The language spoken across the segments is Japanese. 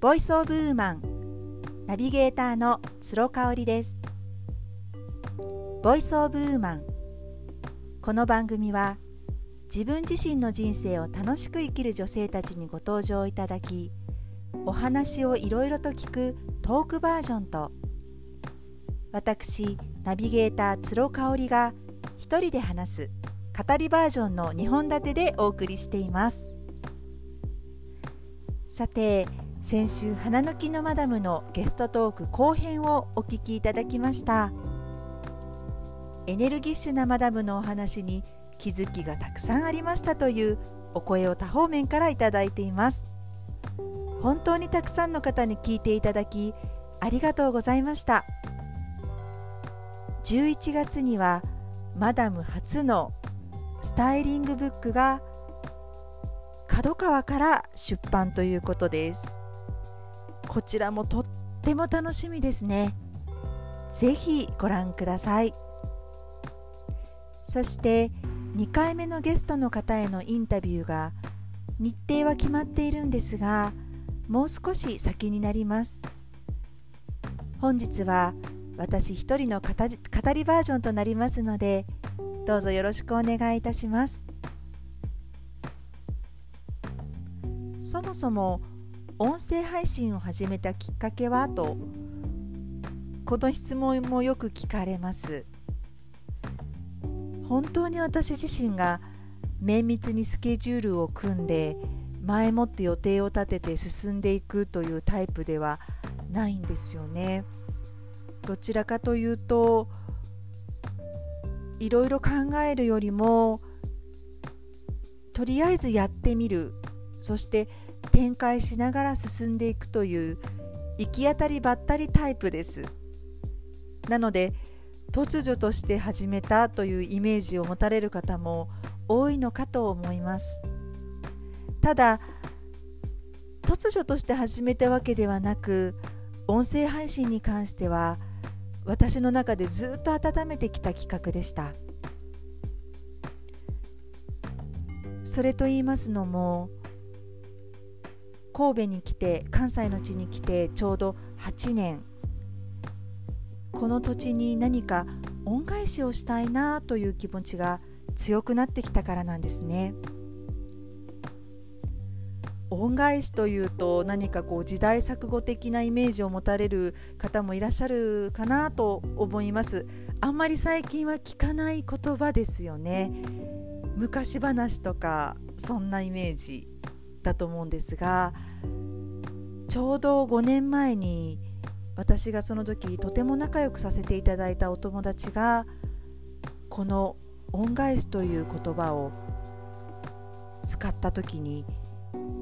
ボイスオブウーマンナビゲーターの鶴香織です。ボイスオブウーマン、この番組は自分自身の人生を楽しく生きる女性たちにご登場いただき、お話をいろいろと聞くトークバージョンと、私ナビゲーター鶴香織が一人で話す語りバージョンの2本立てでお送りしています。さて、先週花の木のマダムのゲストトーク後編をお聞きいただきました。エネルギッシュなマダムのお話に気づきがたくさんありましたというお声を多方面からいただいています。本当にたくさんの方に聞いていただきありがとうございました。11月にはマダム初のスタイリングブックが角川から出版ということです。こちらもとっても楽しみですね。ぜひご覧ください。そして2回目のゲストの方へのインタビューが、日程は決まっているんですが、もう少し先になります。本日は私一人の語りバージョンとなりますので、どうぞよろしくお願いいたします。そもそも音声配信を始めたきっかけはと、この質問もよく聞かれます。本当に私自身が綿密にスケジュールを組んで、前もって予定を立てて進んでいくというタイプではないんですよね。どちらかというと、いろいろ考えるよりも、とりあえずやってみる、そして展開しながら進んでいくという行き当たりばったりタイプです。なので突如として始めたというイメージを持たれる方も多いのかと思います。ただ突如として始めたわけではなく、音声配信に関しては私の中でずっと温めてきた企画でした。それと言いますのも、神戸に来て、関西の地に来てちょうど8年、この土地に何か恩返しをしたいなという気持ちが強くなってきたからなんですね。恩返しというと、何かこう時代錯誤的なイメージを持たれる方もいらっしゃるかなと思います。あんまり最近は聞かない言葉ですよね。昔話とかそんなイメージだと思うんですが、ちょうど5年前に私がその時とても仲良くさせていただいたお友達が、この恩返しという言葉を使った時に、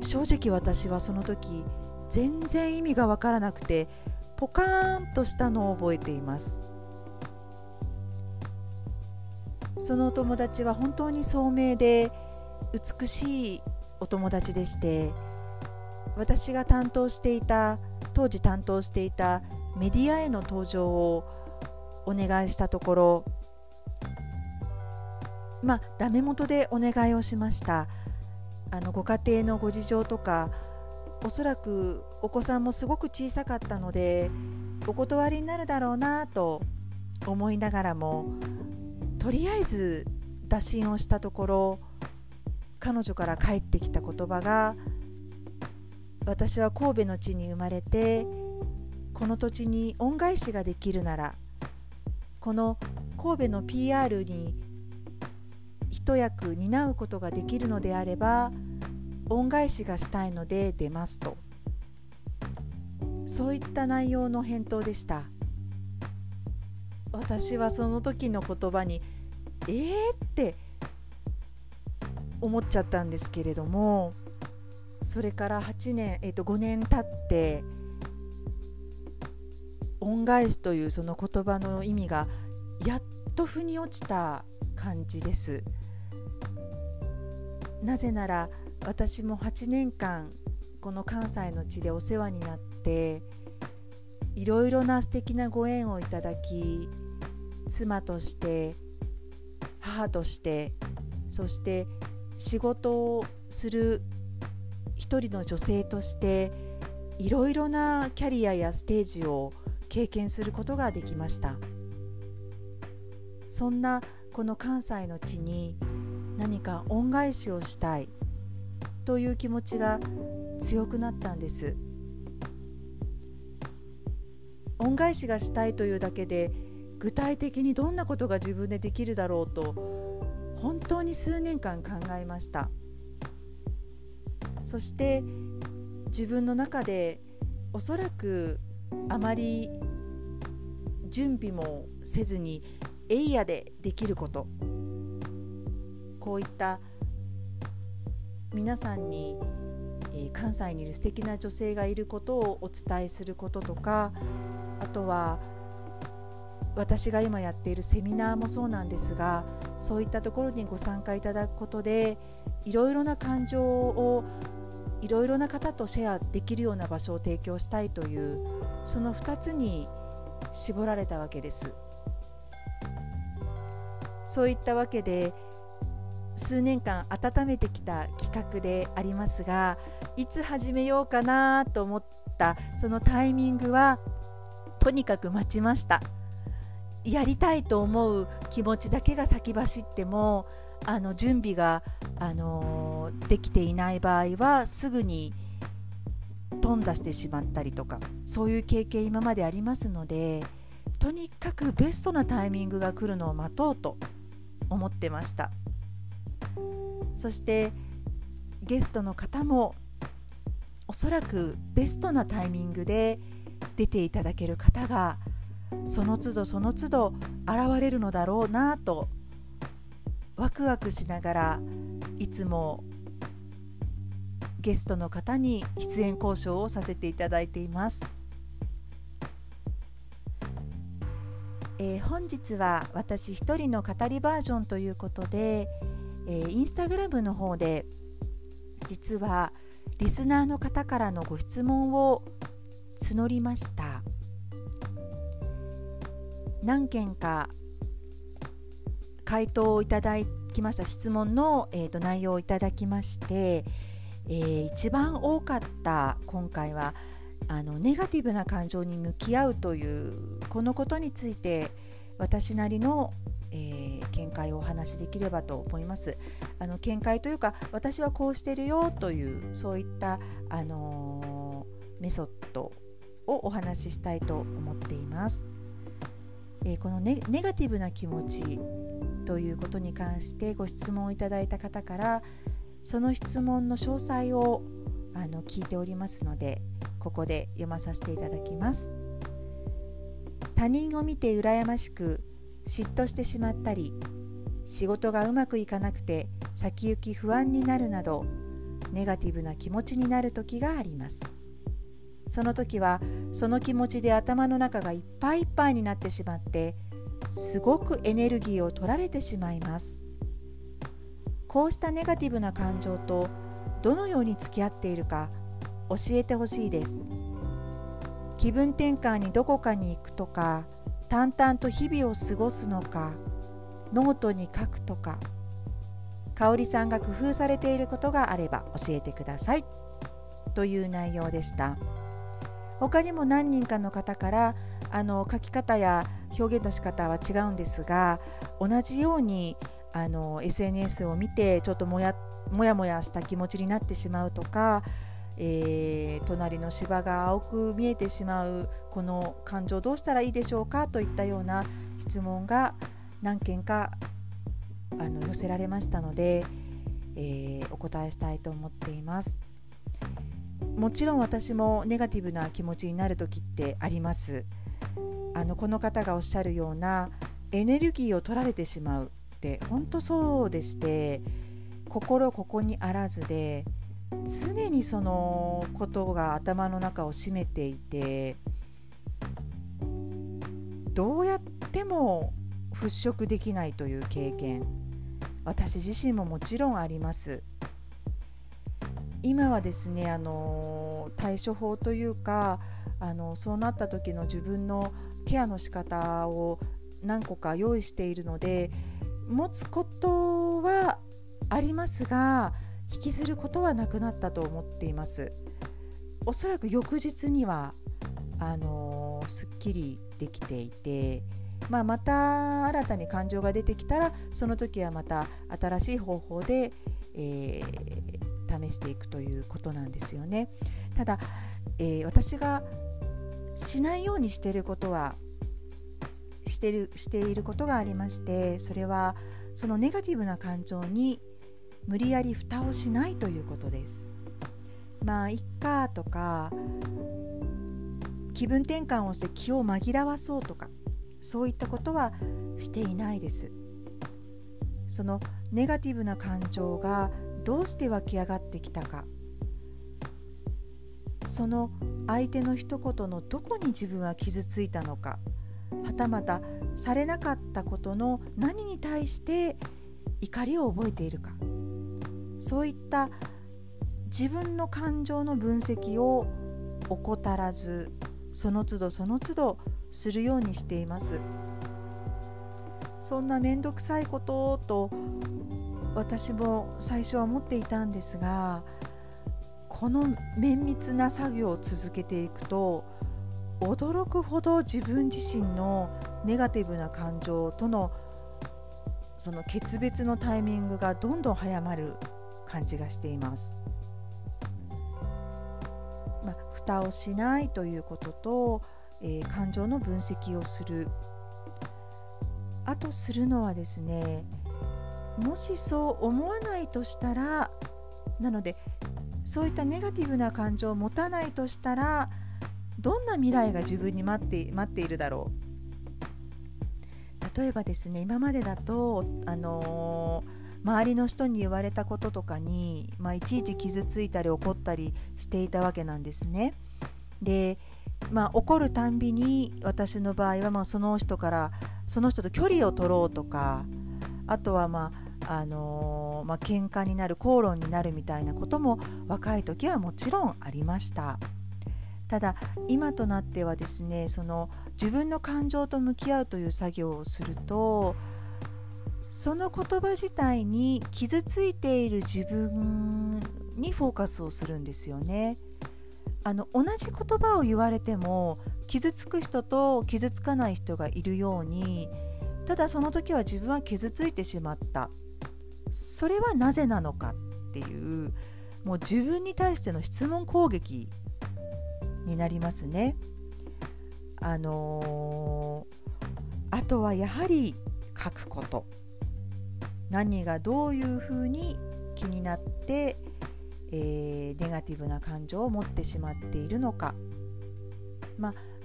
正直私はその時全然意味が分からなくて、ポカーンとしたのを覚えています。そのお友達は本当に聡明で美しいお友達でして、私が当時担当していたメディアへの登場をお願いしたところ、ダメ元でお願いをしました。ご家庭のご事情とか、おそらくお子さんもすごく小さかったのでお断りになるだろうなと思いながらも、とりあえず打診をしたところ、彼女から返ってきた言葉が、私は神戸の地に生まれて、この土地に恩返しができるなら、この神戸の PR に一役担うことができるのであれば、恩返しがしたいので出ますと、そういった内容の返答でした。私はその時の言葉にって思っちゃったんですけれども、それから5年経って、恩返しというその言葉の意味がやっと腑に落ちた感じです。なぜなら私も8年間この関西の地でお世話になって、いろいろな素敵なご縁をいただき、妻として母として、そして仕事をする一人の女性として、いろいろなキャリアやステージを経験することができました。そんなこの関西の地に何か恩返しをしたいという気持ちが強くなったんです。恩返しがしたいというだけで具体的にどんなことが自分でできるだろうと本当に数年間考えました。そして自分の中でおそらくあまり準備もせずにエイヤでできること、こういった皆さんに関西にいる素敵な女性がいることをお伝えすることとか、あとは私が今やっているセミナーもそうなんですが、そういったところにご参加いただくことでいろいろな感情をいろいろな方とシェアできるような場所を提供したいという、その2つに絞られたわけです。そういったわけで数年間温めてきた企画でありますが、いつ始めようかなと思ったそのタイミングはとにかく待ちました。やりたいと思う気持ちだけが先走っても準備ができていない場合はすぐに頓挫してしまったりとか、そういう経験今までありますので、とにかくベストなタイミングが来るのを待とうと思ってました。そしてゲストの方もおそらくベストなタイミングで出ていただける方がその都度その都度現れるのだろうなとワクワクしながら、いつもゲストの方に出演交渉をさせていただいています。本日は私一人の語りバージョンということで、インスタグラムの方で実はリスナーの方からのご質問を募りました。何件か回答をいただきました。質問の、内容をいただきまして、一番多かった今回はネガティブな感情に向き合うというこのことについて私なりの、見解をお話しできればと思います。見解というか私はこうしてるよというそういった、メソッドをお話ししたいと思っています。この ネガティブな気持ちということに関してご質問をいただいた方からその質問の詳細を聞いておりますので、ここで読まさせていただきます。他人を見て羨ましく嫉妬してしまったり、仕事がうまくいかなくて先行き不安になるなどネガティブな気持ちになる時があります。その時はその気持ちで頭の中がいっぱいいっぱいになってしまってすごくエネルギーを取られてしまいます。こうしたネガティブな感情とどのように付き合っているか教えてほしいです。気分転換にどこかに行くとか、淡々と日々を過ごすのか、ノートに書くとか、香織さんが工夫されていることがあれば教えてくださいという内容でした。他にも何人かの方から書き方や表現の仕方は違うんですが、同じようにSNS を見てちょっともやもやした気持ちになってしまうとか、隣の芝が青く見えてしまうこの感情どうしたらいいでしょうかといったような質問が何件か寄せられましたので、お答えしたいと思っています。もちろん私もネガティブな気持ちになる時ってあります。この方がおっしゃるようなエネルギーを取られてしまうって本当そうでして、心ここにあらずで常にそのことが頭の中を占めていて、どうやっても払拭できないという経験、私自身ももちろんあります。今はですね、対処法というかそうなった時の自分のケアの仕方を何個か用意しているので、持つことはありますが引きずることはなくなったと思っています。おそらく翌日にはすっきりできていて、また新たに感情が出てきたらその時はまた新しい方法で、試していくということなんですよね。ただ、私がしないようにしていることはしていることがありまして、それはそのネガティブな感情に無理やり蓋をしないということです。いっかとか、気分転換をして気を紛らわそうとか、そういったことはしていないです。そのネガティブな感情がどうして湧き上がってきたか、その相手の一言のどこに自分は傷ついたのか、はたまたされなかったことの何に対して怒りを覚えているか、そういった自分の感情の分析を怠らず、その都度その都度するようにしています。そんなめんどくさいことと私も最初は思っていたんですが、この綿密な作業を続けていくと驚くほど自分自身のネガティブな感情とのその決別のタイミングがどんどん早まる感じがしています。蓋をしないということと、感情の分析をする、あとするのはですね、もしそう思わないとしたら、なのでそういったネガティブな感情を持たないとしたら、どんな未来が自分に待っているだろう。例えばですね、今までだと、周りの人に言われたこととかに、いちいち傷ついたり怒ったりしていたわけなんですね。で、怒るたんびに私の場合は、その人と距離を取ろうとか、あとは喧嘩になる、口論になるみたいなことも若い時はもちろんありました。ただ今となってはですね、その自分の感情と向き合うという作業をすると、その言葉自体に傷ついている自分にフォーカスをするんですよね。同じ言葉を言われても傷つく人と傷つかない人がいるように、ただその時は自分は傷ついてしまった、それはなぜなのかっていう、もう自分に対しての質問攻撃になりますね。あとはやはり書くこと、何がどういうふうに気になって、ネガティブな感情を持ってしまっているのか、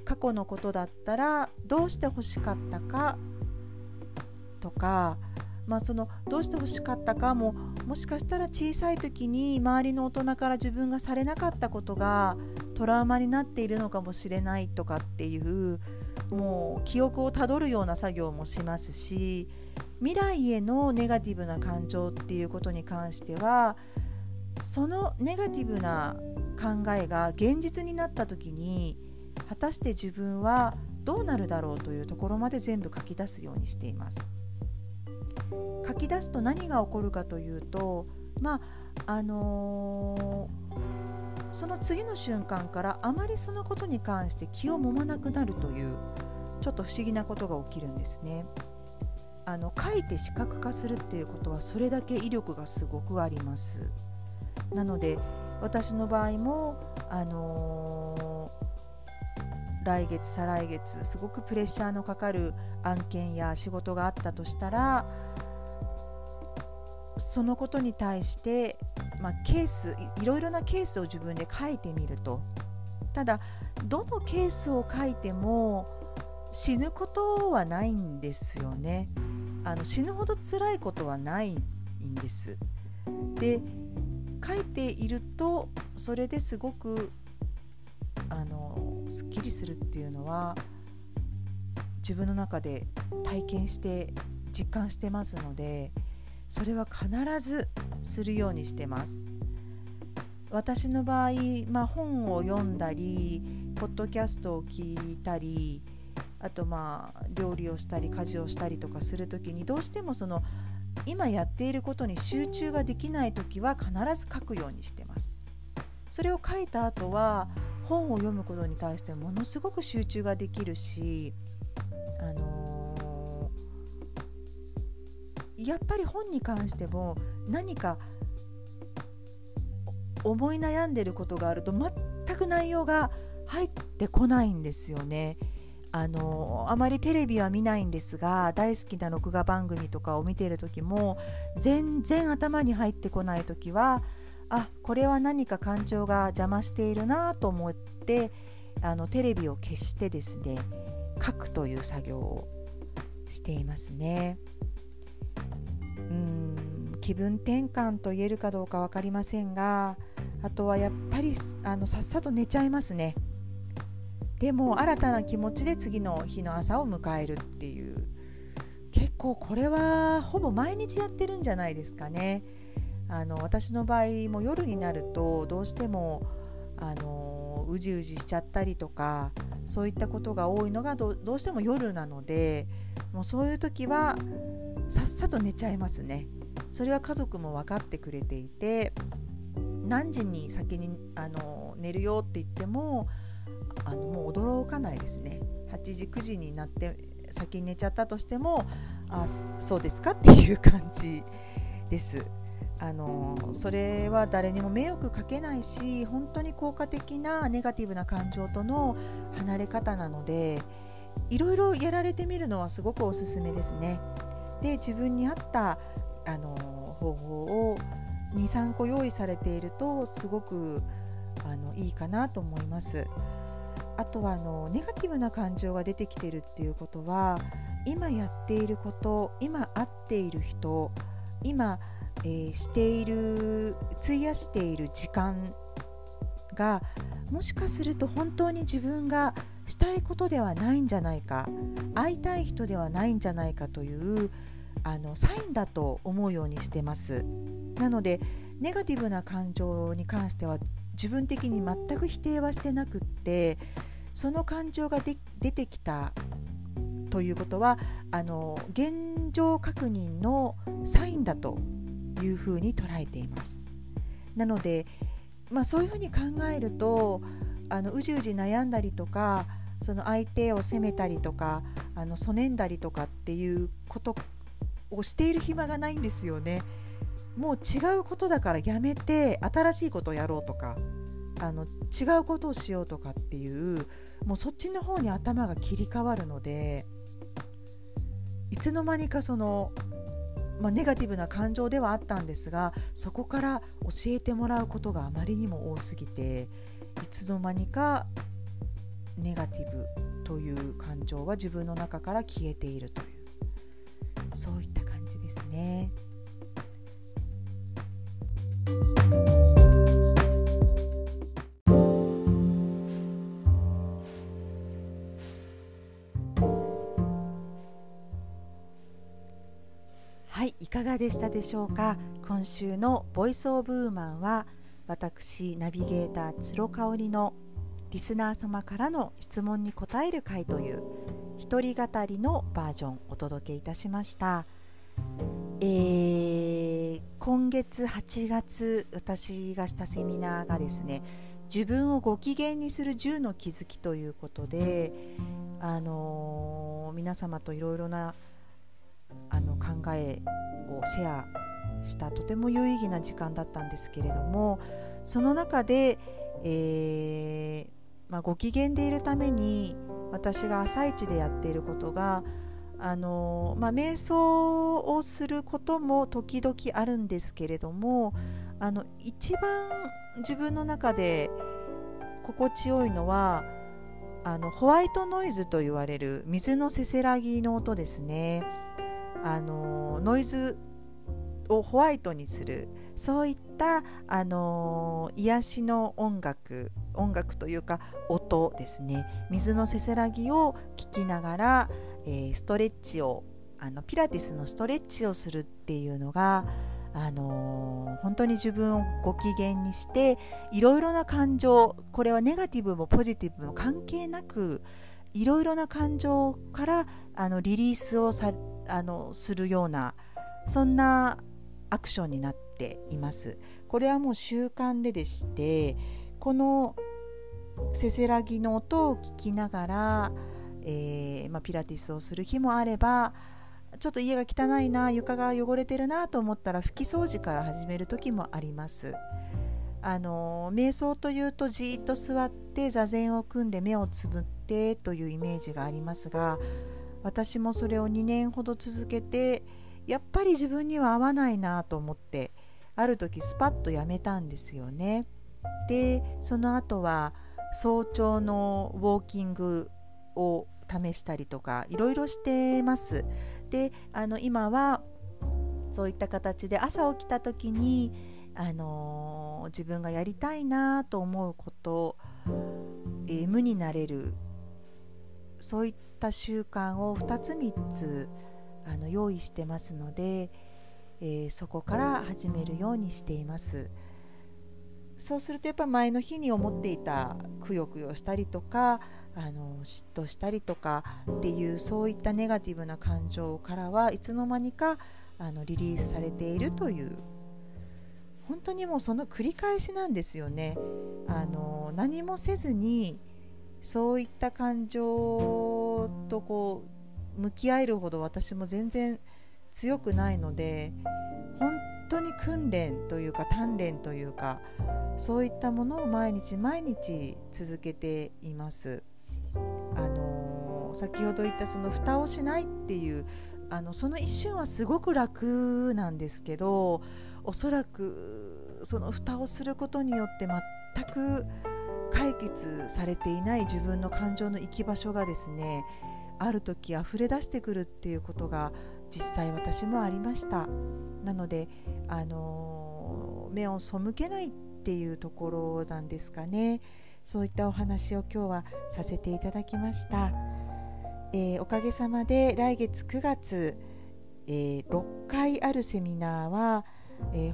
過去のことだったらどうして欲しかったかとか、そのどうして欲しかったかも、もしかしたら小さい時に周りの大人から自分がされなかったことがトラウマになっているのかもしれないとかっていう、もう記憶をたどるような作業もしますし、未来へのネガティブな感情っていうことに関しては、そのネガティブな考えが現実になった時に果たして自分はどうなるだろうというところまで全部書き出すようにしています。書き出すと何が起こるかというと、その次の瞬間からあまりそのことに関して気を揉まなくなるという、ちょっと不思議なことが起きるんですね。書いて視覚化するっていうことは、それだけ威力がすごくあります。なので私の場合も、来月再来月すごくプレッシャーのかかる案件や仕事があったとしたら、そのことに対して、いろいろなケースを自分で書いてみると、ただどのケースを書いても死ぬことはないんですよね。死ぬほど辛いことはないんです。で、書いているとそれですごくすっきりするっていうのは、自分の中で体験して実感してますので、それは必ずするようにしてます。私の場合、本を読んだり、ポッドキャストを聞いたり、あと料理をしたり家事をしたりとかするときに、どうしてもその今やっていることに集中ができないときは必ず書くようにしてます。それを書いた後は本を読むことに対してものすごく集中ができるし、やっぱり本に関しても何か思い悩んでることがあると全く内容が入ってこないんですよね。あまりテレビは見ないんですが、大好きな録画番組とかを見ている時も全然頭に入ってこない時は、あ、これは何か感情が邪魔しているなと思って、テレビを消してですね、書くという作業をしていますね。気分転換と言えるかどうか分かりませんが、あとはやっぱりさっさと寝ちゃいますね。でも新たな気持ちで次の日の朝を迎えるっていう、結構これはほぼ毎日やってるんじゃないですかね。私の場合も夜になるとどうしてもうじうじしちゃったりとか、そういったことが多いのがどうしても夜なので、もうそういう時はさっさと寝ちゃいますね。それは家族も分かってくれていて、何時に先に寝るよって言ってももう驚かないですね。8時9時になって先に寝ちゃったとしても、あ、そうですかっていう感じです。それは誰にも迷惑かけないし、本当に効果的なネガティブな感情との離れ方なので、いろいろやられてみるのはすごくおすすめですね。で、自分に合った方法を 2,3 個用意されているとすごくいいかなと思います。あとはネガティブな感情が出てきているっていうことは、今やっていること、今会っている人、今、費やしている時間が、もしかすると本当に自分がしたいことではないんじゃないか、会いたい人ではないんじゃないかというサインだと思うようにしてます。なのでネガティブな感情に関しては自分的に全く否定はしてなくって、その感情が出てきたということは現状確認のサインだというふうに捉えています。なので、そういうふうに考えるとうじうじ悩んだりとか、その相手を責めたりとかそねんだりとかっていうことをしている暇がないんですよね。もう違うことだからやめて新しいことをやろうとか違うことをしようとかっていう、もうそっちの方に頭が切り替わるので、いつの間にかネガティブな感情ではあったんですが、そこから教えてもらうことがあまりにも多すぎて、いつの間にかネガティブという感情は自分の中から消えているという、そういった感じですね。はい、いかがでしたでしょうか。今週のボイスオブウーマンは、私ナビゲーターつろかおりのリスナー様からの質問に答える会という一人語りのバージョンをお届けいたしました。今月8月、私がしたセミナーがですね、自分をご機嫌にする10の気づきということで、皆様といろいろな考えをシェアしたとても有意義な時間だったんですけれども、その中で、ご機嫌でいるために私が朝一でやっていることが瞑想をすることも時々あるんですけれども、一番自分の中で心地よいのはホワイトノイズと言われる水のせせらぎの音ですね。ノイズをホワイトにする、そういった癒しの音楽というか音ですね。水のせせらぎを聞きながら、ストレッチをピラティスのストレッチをするっていうのが、本当に自分をご機嫌にして、いろいろな感情、これはネガティブもポジティブも関係なく、いろいろな感情からリリースをするような、そんなアクションになっています。これはもう習慣でして、このせせらぎの音を聞きながら、ピラティスをする日もあれば、ちょっと家が汚いな、床が汚れてるなと思ったら拭き掃除から始める時もあります。瞑想というとじーっと座って座禅を組んで目をつぶってというイメージがありますが、私もそれを2年ほど続けて、やっぱり自分には合わないなと思って、ある時スパッとやめたんですよね。で、その後は早朝のウォーキングを試したりとかいろいろしてます。で、今はそういった形で朝起きた時に自分がやりたいなと思うこと、無になれる、そういった習慣を2つ3つ用意してますので、そこから始めるようにしています。そうするとやっぱ前の日に思っていたくよくよしたりとか嫉妬したりとかっていうそういったネガティブな感情からはいつの間にかリリースされているという、本当にもうその繰り返しなんですよね。何もせずにそういった感情とこう向き合えるほど私も全然強くないので、本当に訓練というか鍛錬というかそういったものを毎日毎日続けています。先ほど言ったその蓋をしないっていうその一瞬はすごく楽なんですけど、おそらくその蓋をすることによって全く解決されていない自分の感情の行き場所がですね、ある時あふれ出してくるっていうことが実際私もありました。なので目を背けないっていうところなんですかね。そういったお話を今日はさせていただきました。おかげさまで来月9月、6回あるセミナーは、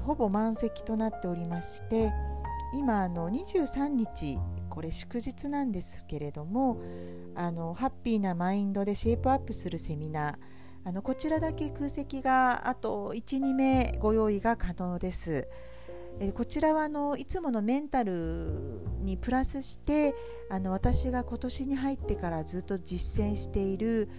ほぼ満席となっておりまして、今23日これ祝日なんですけれども、ハッピーなマインドでシェイプアップするセミナー、こちらだけ空席があと 1,2 名ご用意が可能です。こちらはいつものメンタルにプラスして私が今年に入ってからずっと実践している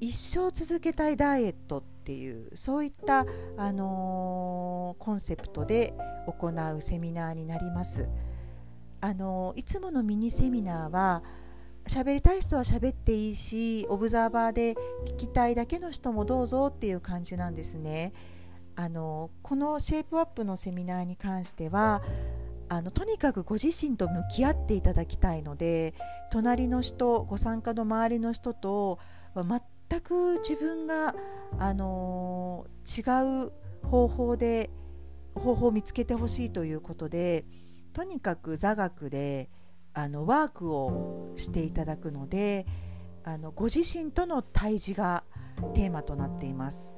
一生続けたいダイエットっていうそういった、コンセプトで行うセミナーになります。いつものミニセミナーは喋りたい人は喋っていいし、オブザーバーで聞きたいだけの人もどうぞっていう感じなんですね。このシェイプアップのセミナーに関してはとにかくご自身と向き合っていただきたいので、隣の人、ご参加の周りの人とは全く自分が、違う方法を見つけてほしいということで、とにかく座学でワークをしていただくので、ご自身との対峙がテーマとなっています。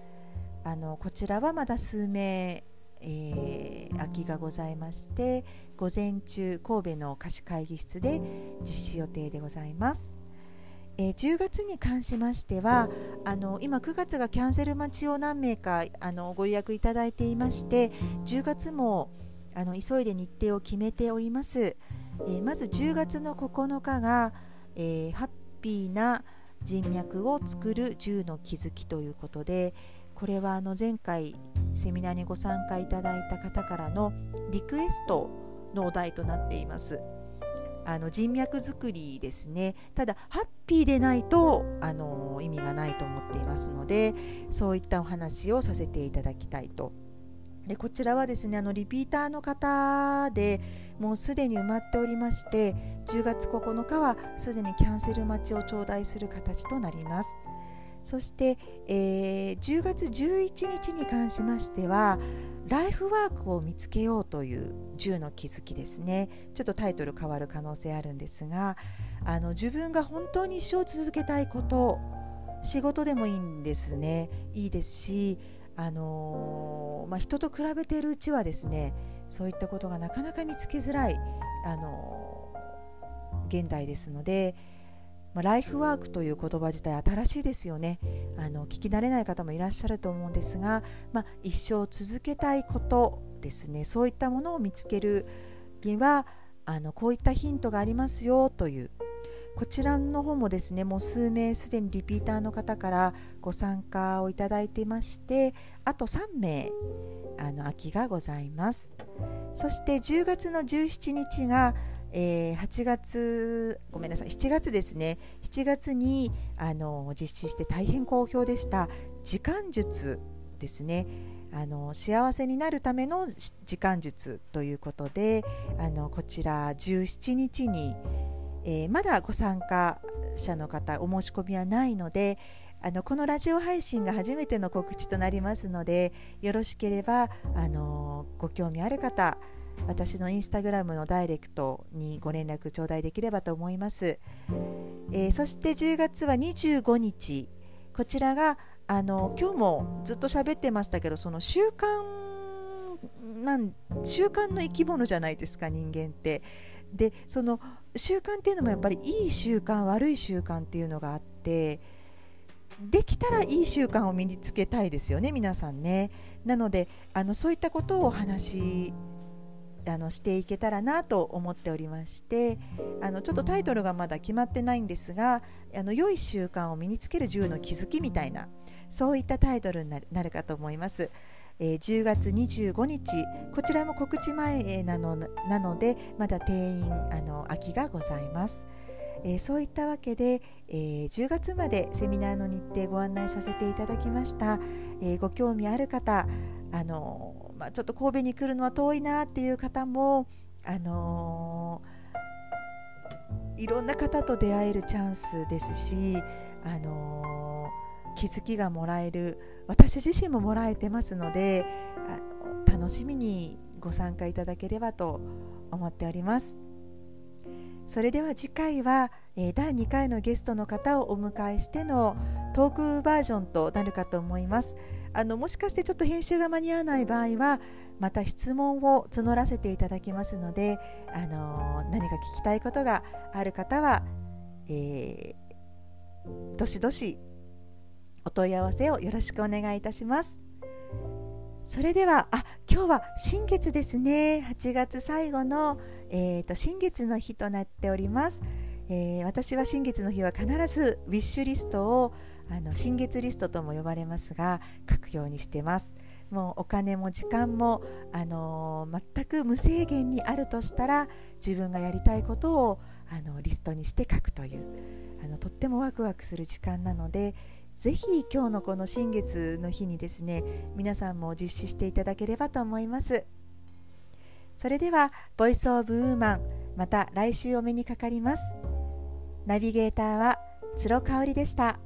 こちらはまだ数名、空きがございまして、午前中神戸の貸会議室で実施予定でございます。10月に関しましては今9月がキャンセル待ちを何名かご予約いただいていまして、10月も急いで日程を決めております。まず10月の9日が、ハッピーな人脈を作る10の気づきということで、これは前回セミナーにご参加いただいた方からのリクエストのお題となっています。人脈作りですね。ただハッピーでないと意味がないと思っていますので、そういったお話をさせていただきたいと。でこちらはですねリピーターの方でもうすでに埋まっておりまして、10月9日はすでにキャンセル待ちを頂戴する形となります。そして、10月11日に関しましてはライフワークを見つけようという10の気づきですね。ちょっとタイトル変わる可能性あるんですが、自分が本当に一生続けたいこと、仕事でもいいんですね、いいですし、人と比べているうちはですね、そういったことがなかなか見つけづらい、現代ですので、ライフワークという言葉自体新しいですよね。聞き慣れない方もいらっしゃると思うんですが、一生続けたいことですね、そういったものを見つけるにはこういったヒントがありますよという、こちらの方もですね、もう数名すでにリピーターの方からご参加をいただいていまして、あと3名空きがございます。そして10月の17日が、7月ですね、7月に実施して大変好評でした時間術ですね。幸せになるための時間術ということで、こちら17日に、まだご参加者の方お申し込みはないので、このラジオ配信が初めての告知となりますので、よろしければご興味ある方、私のインスタグラムのダイレクトにご連絡頂戴できればと思います。そして10月は25日、こちらが今日もずっと喋ってましたけど、その習慣の生き物じゃないですか、人間って。で、その習慣っていうのもやっぱりいい習慣悪い習慣っていうのがあって、できたらいい習慣を身につけたいですよね、皆さんね。なのでそういったことをお話していけたらなと思っておりまして、ちょっとタイトルがまだ決まってないんですが、良い習慣を身につける10の気づきみたいな、そういったタイトルになるかと思います。10月25日こちらも告知前なのでまだ定員空きがございます。そういったわけで、10月までセミナーの日程ご案内させていただきました。ご興味ある方、ちょっと神戸に来るのは遠いなっていう方も、いろんな方と出会えるチャンスですし、気づきがもらえる、私自身ももらえてますので、楽しみにご参加いただければと思っております。それでは次回は、第2回のゲストの方をお迎えしてのトークバージョンとなるかと思います。もしかしてちょっと編集が間に合わない場合は、また質問を募らせていただきますので、何か聞きたいことがある方は、どしどしお問い合わせをよろしくお願いいたします。それでは、今日は新月ですね。8月最後の、新月の日となっております。私は新月の日は必ずウィッシュリストを新月リストとも呼ばれますが、書くようにしてます。もうお金も時間も、全く無制限にあるとしたら、自分がやりたいことをリストにして書くという、とってもワクワクする時間なので、ぜひ今日のこの新月の日にですね、皆さんも実施していただければと思います。それではボイスオブウーマン、また来週お目にかかります。ナビゲーターはつろかおりでした。